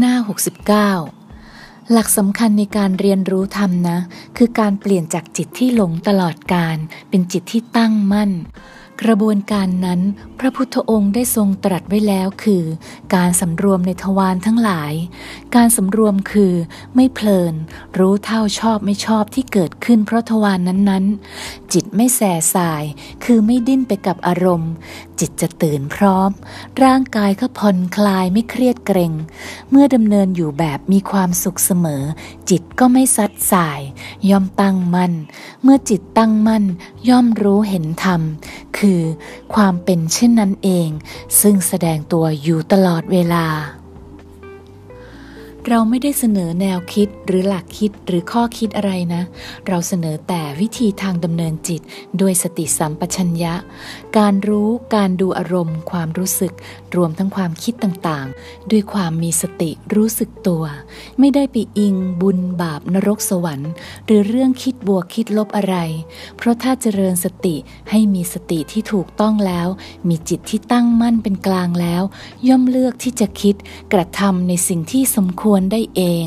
หน้า69หลักสำคัญในการเรียนรู้ธรรมนะคือการเปลี่ยนจากจิตที่หลงตลอดกาลเป็นจิตที่ตั้งมั่นกระบวนการนั้นพระพุทธองค์ได้ทรงตรัสไว้แล้วคือการสำรวมในทวารทั้งหลายการสำรวมคือไม่เพลินรู้เท่าชอบไม่ชอบที่เกิดขึ้นเพราะทวารนั้นๆจิตไม่แส่สายคือไม่ดิ้นไปกับอารมณ์จิตจะตื่นพร้อมร่างกายก็ผ่อนคลายไม่เครียดเกร็งเมื่อดำเนินอยู่แบบมีความสุขเสมอจิตก็ไม่ซัดสายย่อมตั้งมั่นเมื่อจิตตั้งมั่นย่อมรู้เห็นธรรมคือความเป็นเช่นนั้นเองซึ่งแสดงตัวอยู่ตลอดเวลาเราไม่ได้เสนอแนวคิดหรือหลักคิดหรือข้อคิดอะไรนะเราเสนอแต่วิธีทางดำเนินจิตด้วยสติสัมปชัญญะการรู้การดูอารมณ์ความรู้สึกรวมทั้งความคิดต่างๆด้วยความมีสติรู้สึกตัวไม่ได้ไปอิงบุญบาปนรกสวรรค์หรือเรื่องคิดบวกคิดลบอะไรเพราะถ้าเจริญสติให้มีสติที่ถูกต้องแล้วมีจิตที่ตั้งมั่นเป็นกลางแล้วย่อมเลือกที่จะคิดกระทำในสิ่งที่สมควรได้เอง